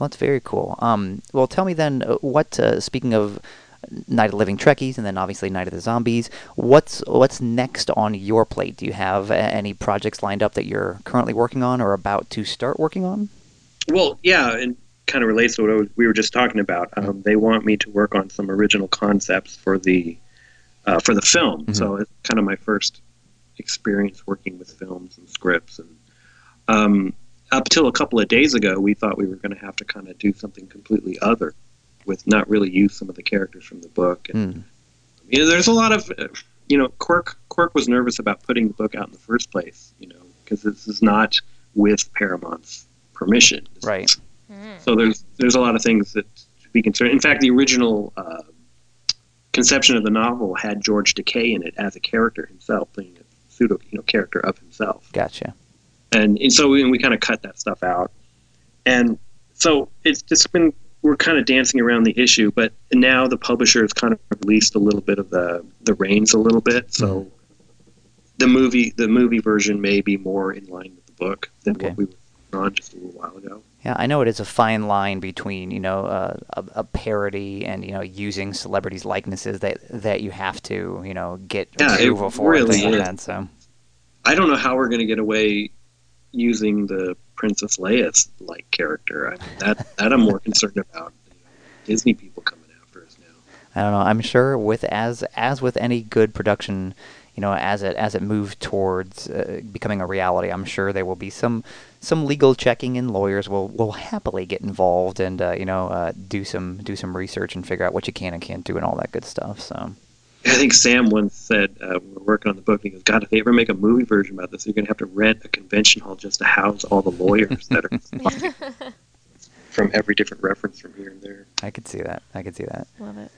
Well, that's very cool. Um, well, tell me then, what, uh, speaking of Night of the Living Trekkies and then obviously Night of the Zombies, what's what's next on your plate? Do you have any projects lined up that you're currently working on or about to start working on? Well, yeah, and kind of relates to what I was, we were just talking about. Um, mm-hmm. They want me to work on some original concepts for the, uh, for the film. Mm-hmm. So it's kind of my first experience working with films and scripts and... Um, up till a couple of days ago, we thought we were going to have to kind of do something completely other with not really use some of the characters from the book. And, mm. you know, there's a lot of, you know, Quirk, Quirk was nervous about putting the book out in the first place, you know, because this is not with Paramount's permission. Right. Mm. So there's there's a lot of things that should be concerned. In fact, the original uh, conception of the novel had George Takei in it as a character himself, playing a pseudo, you know, character of himself. Gotcha. And, and so we, we kind of cut that stuff out. And so it's just been, we're kind of dancing around the issue, but now the publisher has kind of released a little bit of the, the reins a little bit. So mm. the movie, the movie version may be more in line with the book than okay. what we were on just a little while ago. Yeah, I know it is a fine line between, you know, uh, a, a parody and, you know, using celebrities' likenesses that, that you have to, you know, get yeah, approval for. Really and like that, so. I don't know how we're going to get away using the Princess Leia's like character. I mean, that that I'm more concerned about. You know, Disney people coming after us now. I don't know. I'm sure with as as with any good production, you know, as it as it moves towards uh, becoming a reality, I'm sure there will be some some legal checking, and lawyers will, will happily get involved and uh, you know uh, do some do some research and figure out what you can and can't do and all that good stuff. So, I think Sam once said uh, we were working on the book, and he goes, "God, if they ever make a movie version about this, they're going to have to rent a convention hall just to house all the lawyers that are from every different reference from here and there." I could see that. I could see that. Love it.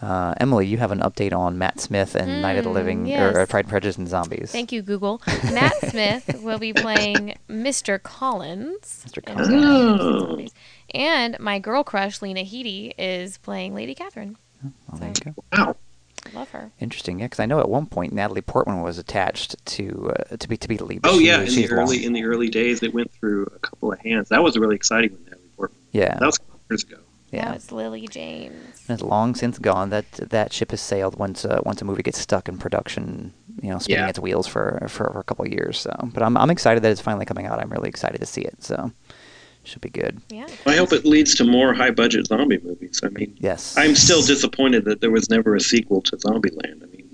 Uh, Emily, you have an update on Matt Smith and mm, Night of the Living, yes. or uh, Pride and Prejudice and Zombies. Thank you, Google. Matt Smith will be playing Mister Collins. Mister Collins. Oh. And my girl crush, Lena Headey, is playing Lady Catherine. Oh, well, so, there you go. Wow. Love her. Interesting, yeah, because I know at one point Natalie Portman was attached to uh, to be to be the lead. Oh she, yeah, in the early long. in the early days, it went through a couple of hands. That was really exciting when Natalie Portman. Yeah, that was a couple years ago. Yeah, now it's Lily James. And it's long since gone. That that ship has sailed once uh, once a movie gets stuck in production, you know, spinning yeah. its wheels for, for for a couple of years. So, but I'm I'm excited that it's finally coming out. I'm really excited to see it. So, should be good. Yeah. Well, I hope it leads to more high budget zombie movies. I mean, yes. I'm still disappointed that there was never a sequel to Zombieland. I mean,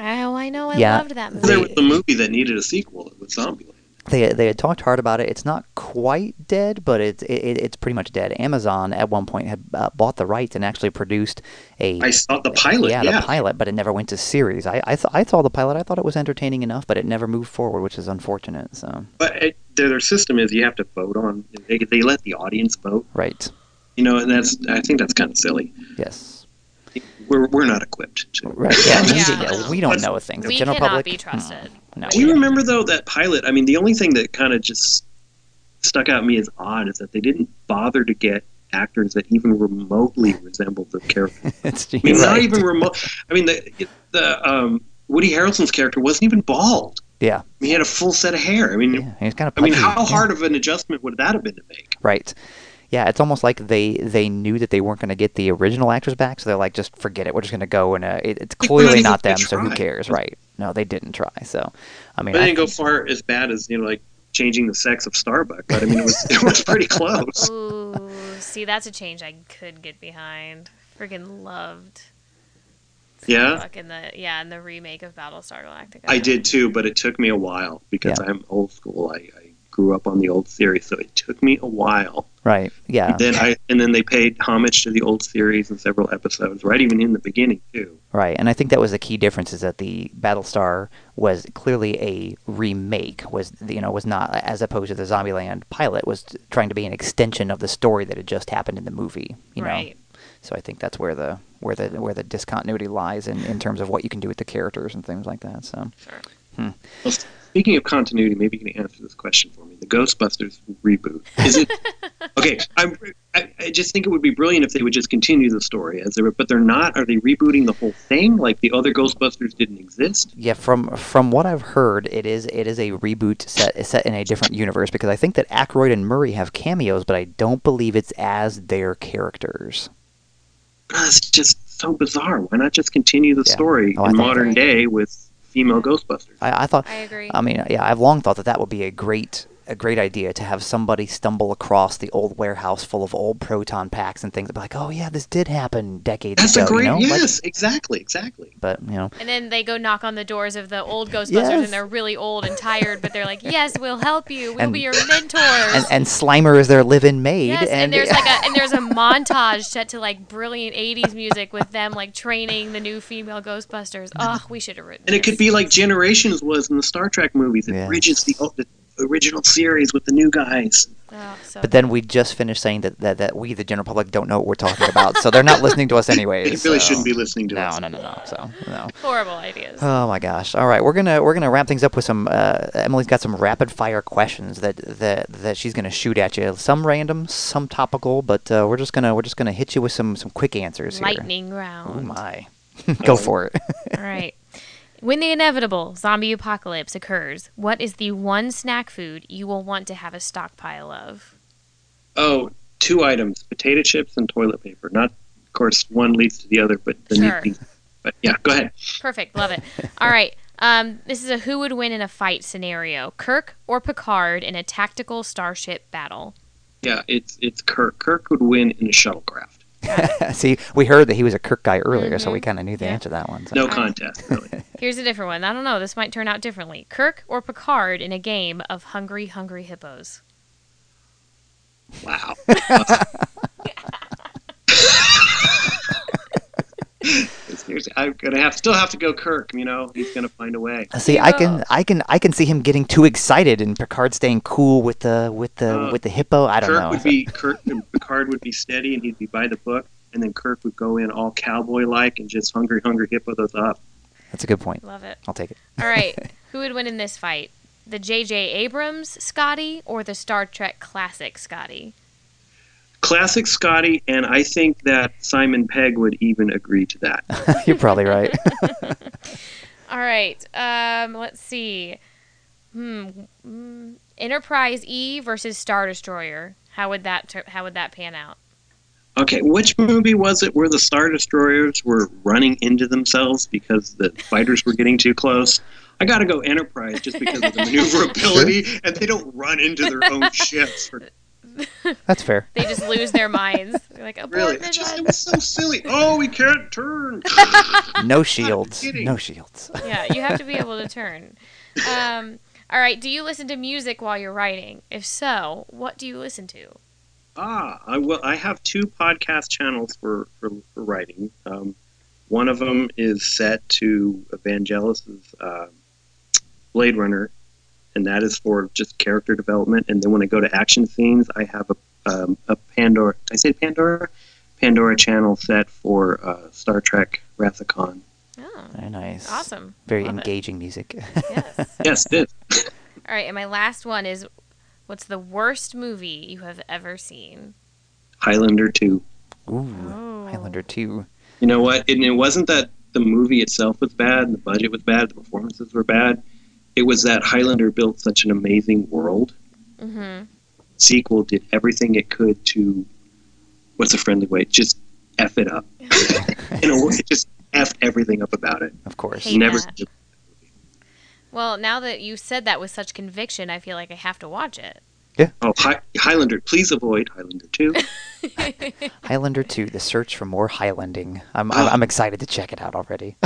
oh, I know. I yeah. loved that movie. There was a movie that needed a sequel. It was Zombieland. They they had talked hard about it. It's not quite dead, but it's it, it's pretty much dead. Amazon at one point had uh, bought the rights and actually produced a. I saw the pilot. Yeah, yeah. the pilot, but it never went to series. I I, th- I saw the pilot. I thought it was entertaining enough, but it never moved forward, which is unfortunate. So. But it, their system is you have to vote on. They they let the audience vote. Right. You know, and that's I think that's kind of silly. Yes. We're we're not equipped to. Right. Yeah, yeah. yeah. We don't know a thing. The we general cannot public, be trusted. No, do you don't. remember though that pilot? I mean, the only thing that kind of just stuck out at me as odd is that they didn't bother to get actors that even remotely resembled their character. I mean, right. not even remote. I mean, the the um, Woody Harrelson's character wasn't even bald. Yeah, I mean, he had a full set of hair. I mean, yeah, he was kind of. I mean, how yeah. hard of an adjustment would that have been to make? Right. Yeah, it's almost like they, they knew that they weren't going to get the original actors back, so they're like, just forget it. We're just going to go, and uh, it, it's clearly not them, so who cares, right? No, they didn't try. So, I mean, but they didn't go far as bad as you know, like changing the sex of Starbuck, but I mean, it was it was pretty close. Ooh, see, that's a change I could get behind. Freaking loved. Yeah. In the yeah, in the remake of Battlestar Galactica. I did too, but it took me a while because yeah. I'm old school. I. I grew up on the old series, so it took me a while. Right. Yeah. And then I and then they paid homage to the old series in several episodes, right? Even in the beginning too. Right. And I think that was the key difference is that the Battlestar was clearly a remake, was you know, was not as opposed to the Zombieland pilot was trying to be an extension of the story that had just happened in the movie. You right. know. So I think that's where the where the where the discontinuity lies in, in terms of what you can do with the characters and things like that. So sure. hmm. Well, speaking of continuity, maybe you can answer this question for me. The Ghostbusters reboot. Is it okay? I'm, I, I just think it would be brilliant if they would just continue the story as they were, but they're not. Are they rebooting the whole thing? Like the other Ghostbusters didn't exist? Yeah, from from what I've heard, it is it is a reboot set set in a different universe because I think that Aykroyd and Murray have cameos, but I don't believe it's as their characters. That's just so bizarre. Why not just continue the yeah. story oh, in modern day with? Female Ghostbusters. I, I thought. I agree. I mean, yeah, I've long thought that that would be a great, a great idea to have somebody stumble across the old warehouse full of old proton packs and things. Be like, oh yeah, this did happen decades That's ago. That's a great. You know? Yes, like, exactly, exactly. But you know. And then they go knock on the doors of the old Ghostbusters, yes. and they're really old and tired, but they're like, yes, we'll help you. We'll and, be your mentors. And, and Slimer is their live-in maid. Yes, and, and there's like a and there's a montage set to like brilliant eighties music with them like training the new female Ghostbusters. Oh, we should have written. And this. It could be like Generations was in the Star Trek movies. It yes. bridges the. Oh, the original series with the new guys. Oh, so but then we just finished saying that, that that we, the general public, don't know what we're talking about, so they're not listening to us anyways. They really so. shouldn't be listening to no, us. No, no, no, no. So no. Horrible ideas. Oh my gosh! All right, we're gonna we're gonna wrap things up with some. Uh, Emily's got some rapid fire questions that that, that she's gonna shoot at you. Some random, some topical, but uh, we're just gonna we're just gonna hit you with some some quick answers. Lightning here. round. Oh my! Go for it. All right. When the inevitable zombie apocalypse occurs, what is the one snack food you will want to have a stockpile of? Oh, two items, potato chips and toilet paper. Not, of course, one leads to the other, but the sure. need, But yeah, go ahead. Perfect. Love it. All right. Um, this is a who would win in a fight scenario, Kirk or Picard in a tactical starship battle? Yeah, it's it's Kirk. Kirk would win in a shuttlecraft. See, we heard that he was a Kirk guy earlier, mm-hmm. so we kind of knew the yeah. answer to that one. So. No contest, really. Here's a different one. I don't know. This might turn out differently. Kirk or Picard in a game of Hungry, Hungry Hippos. Wow. I'm gonna have still have to go Kirk. You know, he's gonna find a way. See, I can, I can, I can see him getting too excited and Picard staying cool with the with the uh, with the hippo. I don't Kirk know. Would be, Kirk and Picard would be steady, and he'd be by the book, and then Kirk would go in all cowboy like and just hungry, hungry hippo those up. That's a good point. Love it. I'll take it. All right, who would win in this fight? The J J Abrams Scotty or the Star Trek classic Scotty? Classic Scotty, and I think that Simon Pegg would even agree to that. You're probably right. All right. Um, let's see. Hmm. Enterprise E versus Star Destroyer. How would that ter- How would that pan out? Okay, which movie was it where the Star Destroyers were running into themselves because the fighters were getting too close? I got to go Enterprise just because of the maneuverability, and they don't run into their own ships for That's fair. They just lose their minds. They're like, abort really? It's just, it was so silly. Oh, we can't turn. No shields. No shields. Yeah, you have to be able to turn. Um, all right. Do you listen to music while you're writing? If so, what do you listen to? Ah, I will. I have two podcast channels for for, for writing. Um, one of them is set to Evangelis's uh, Blade Runner. And that is for just character development. And then when I go to action scenes, I have a um, a Pandora. Did I say Pandora? Pandora channel set for uh, Star Trek Wrath of Khan. Oh, very nice. Awesome. Very Love engaging it. Music. Yes. Yes, it is. All right. And my last one is, what's the worst movie you have ever seen? Highlander two. Ooh, oh. Highlander two. You know what? It, it wasn't that the movie itself was bad, the budget was bad, the performances were bad. It was that Highlander built such an amazing world. Mm-hmm. Sequel did everything it could to, what's a friendly way? Just F it up. In a way, it just F'd everything up about it. Of course. Never. That. Well, now that you said that with such conviction, I feel like I have to watch it. Yeah. Oh, Hi- Highlander. Please avoid Highlander two. Highlander two, the search for more Highlanding. I'm, I'm, I'm excited to check it out already.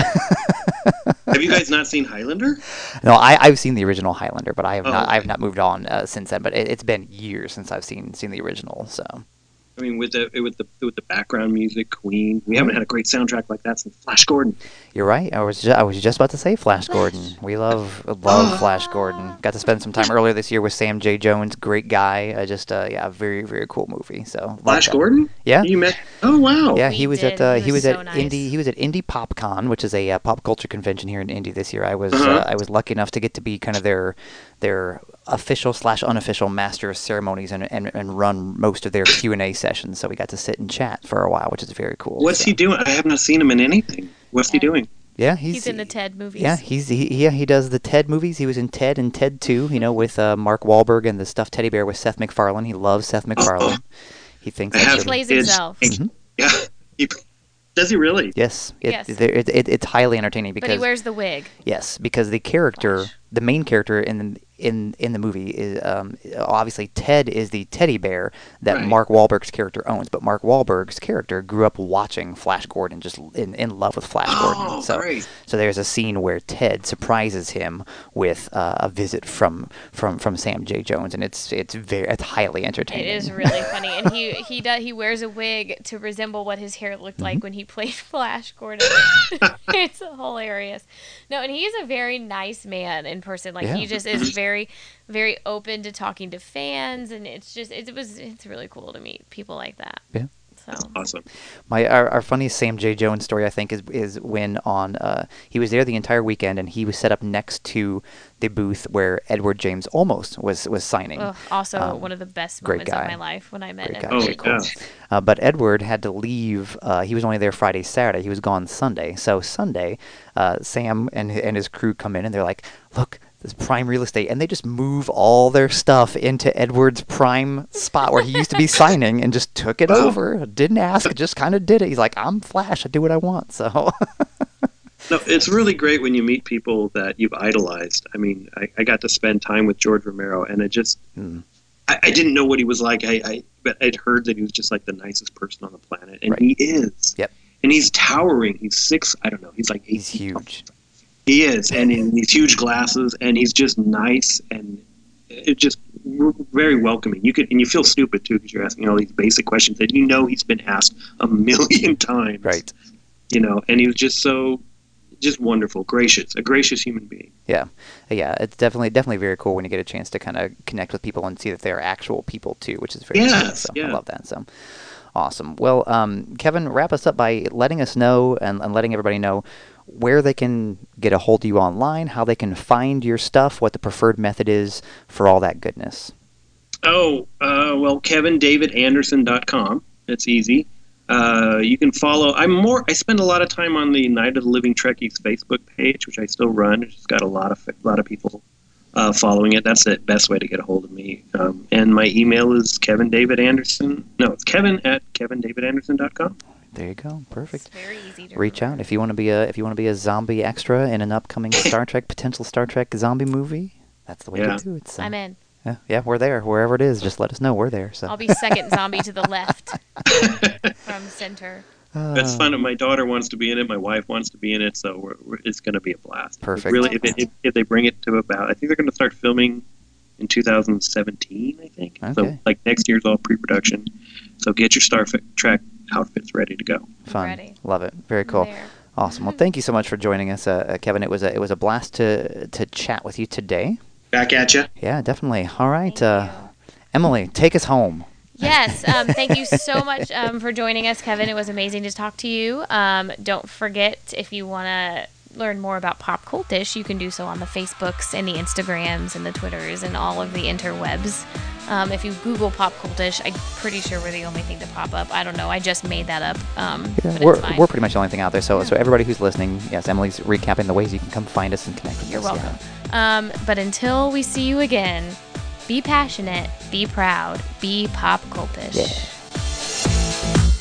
Have you guys not seen Highlander? No, I, I've seen the original Highlander, but I have oh, not. Okay. I have not moved on uh, since then. But it, it's been years since I've seen seen the original. So, I mean, with the with the with the background music, Queen. We haven't had a great soundtrack like that since Flash Gordon. You're right. I was ju- I was just about to say Flash Gordon. We love love oh. Flash Gordon. Got to spend some time earlier this year with Sam J. Jones. Great guy. Uh, just uh, yeah, very very cool movie. So Flash Gordon. Yeah. You met? Oh wow. Yeah, he, he was did. at uh, he, he was, was so at nice. Indie he was at Indie PopCon, which is a uh, pop culture convention here in Indy this year. I was uh-huh. uh, I was lucky enough to get to be kind of their their official slash unofficial master of ceremonies and, and and run most of their Q and A sessions. So we got to sit and chat for a while, which is very cool. What's so. he doing? I have not seen him in anything. What's yeah. he doing? Yeah, he's, he's in the Ted movies. Yeah, he's he, yeah he does the Ted movies. He was in Ted and Ted two, you know, with uh, Mark Wahlberg and the stuffed teddy bear with Seth MacFarlane. He loves Seth MacFarlane. Oh. He thinks he plays really... himself. Mm-hmm. Yeah, he... Does he really? Yes. It, yes. It, it, it, it's highly entertaining because. But he wears the wig. Yes, because the character, Gosh. the main character in the, in in the movie is um, obviously Ted is the teddy bear that right. Mark Wahlberg's character owns, but Mark Wahlberg's character grew up watching Flash Gordon, just in, in love with Flash oh, Gordon. So, great. so there's a scene where Ted surprises him with uh, a visit from, from, from Sam J. Jones, and it's it's very it's highly entertaining. It is really funny, and he he does, he wears a wig to resemble what his hair looked mm-hmm. like when he played Flash Gordon. It's hilarious. No, and he's a very nice man in person. Like yeah. he just is very. Very, very open to talking to fans, and it's just it was it's really cool to meet people like that. Yeah, so that's awesome. My our, our funniest Sam J. Jones story, I think, is is when on uh, he was there the entire weekend, and he was set up next to the booth where Edward James Olmos was was signing. Ugh, also, um, one of the best moments of my life when I met Edward. Oh, cool. uh, but Edward had to leave. Uh, he was only there Friday, Saturday. He was gone Sunday. So Sunday, uh, Sam and and his crew come in, and they're like, "Look." This prime real estate, and they just move all their stuff into Edward's prime spot where he used to be signing, and just took it oh. over. Didn't ask, just kind of did it. He's like, "I'm Flash. I do what I want." So, no, it's really great when you meet people that you've idolized. I mean, I, I got to spend time with George Romero, and I just, mm. I, I didn't know what he was like. I, I, but I'd heard that he was just like the nicest person on the planet, and right. he is. Yep. And he's towering. He's six. I don't know. He's like eight, he's huge. He is, and in these huge glasses, and he's just nice, and it's just very welcoming. You could, and you feel stupid too because you're asking all these basic questions that you know he's been asked a million times, right? You know, and he was just so, just wonderful, gracious, a gracious human being. Yeah, yeah, it's definitely definitely very cool when you get a chance to kind of connect with people and see that they're actual people too, which is very yes, cool. So yeah. I love that. So. Awesome. Well, um, Kevin, wrap us up by letting us know and, and letting everybody know where they can get a hold of you online, how they can find your stuff, what the preferred method is for all that goodness. Oh, uh, well, Kevin David Anderson dot com. It's easy. Uh, you can follow. I'm more. I spend a lot of time on the Night of the Living Trekkies Facebook page, which I still run. It's got a lot of a lot of people uh, following it. That's the best way to get a hold of me. Um, and my email is KevinDavidAnderson. No, it's Kevin at Kevin David Anderson dot com. There you go. Perfect. It's very easy to reach out if you want to be a if you want to be a zombie extra in an upcoming Star Trek potential Star Trek zombie movie. That's the way yeah. to do it. So. I'm in. Yeah, yeah, we're there. Wherever it is, just let us know we're there. So I'll be second zombie to the left from center. Uh, That's fun. My daughter wants to be in it. My wife wants to be in it. So we're, we're, it's going to be a blast. Perfect. It's really, if, it, if they bring it to about, I think they're going to start filming in two thousand seventeen. I think. Okay. So like next year's all pre-production. So get your Star Trek outfits ready to go. Fun. Ready. Love it. Very cool. There. Awesome. Well, thank you so much for joining us, uh, Kevin. It was a it was a blast to to chat with you today. Back at you. Yeah, definitely. All right, uh, Emily, take us home. Yes. Um, thank you so much um, for joining us, Kevin. It was amazing to talk to you. Um, don't forget, if you want to learn more about Pop Cultish, you can do so on the Facebooks and the Instagrams and the Twitters and all of the interwebs. Um, if you Google Pop Cultish, I'm pretty sure we're the only thing to pop up. I don't know. I just made that up. Um, yeah, we're, we're pretty much the only thing out there. So, yeah. so everybody who's listening, yes, Emily's recapping the ways you can come find us and connect with You're us. You're welcome. Yeah. Um, but until we see you again, be passionate, be proud, be Pop Cultish. Yeah.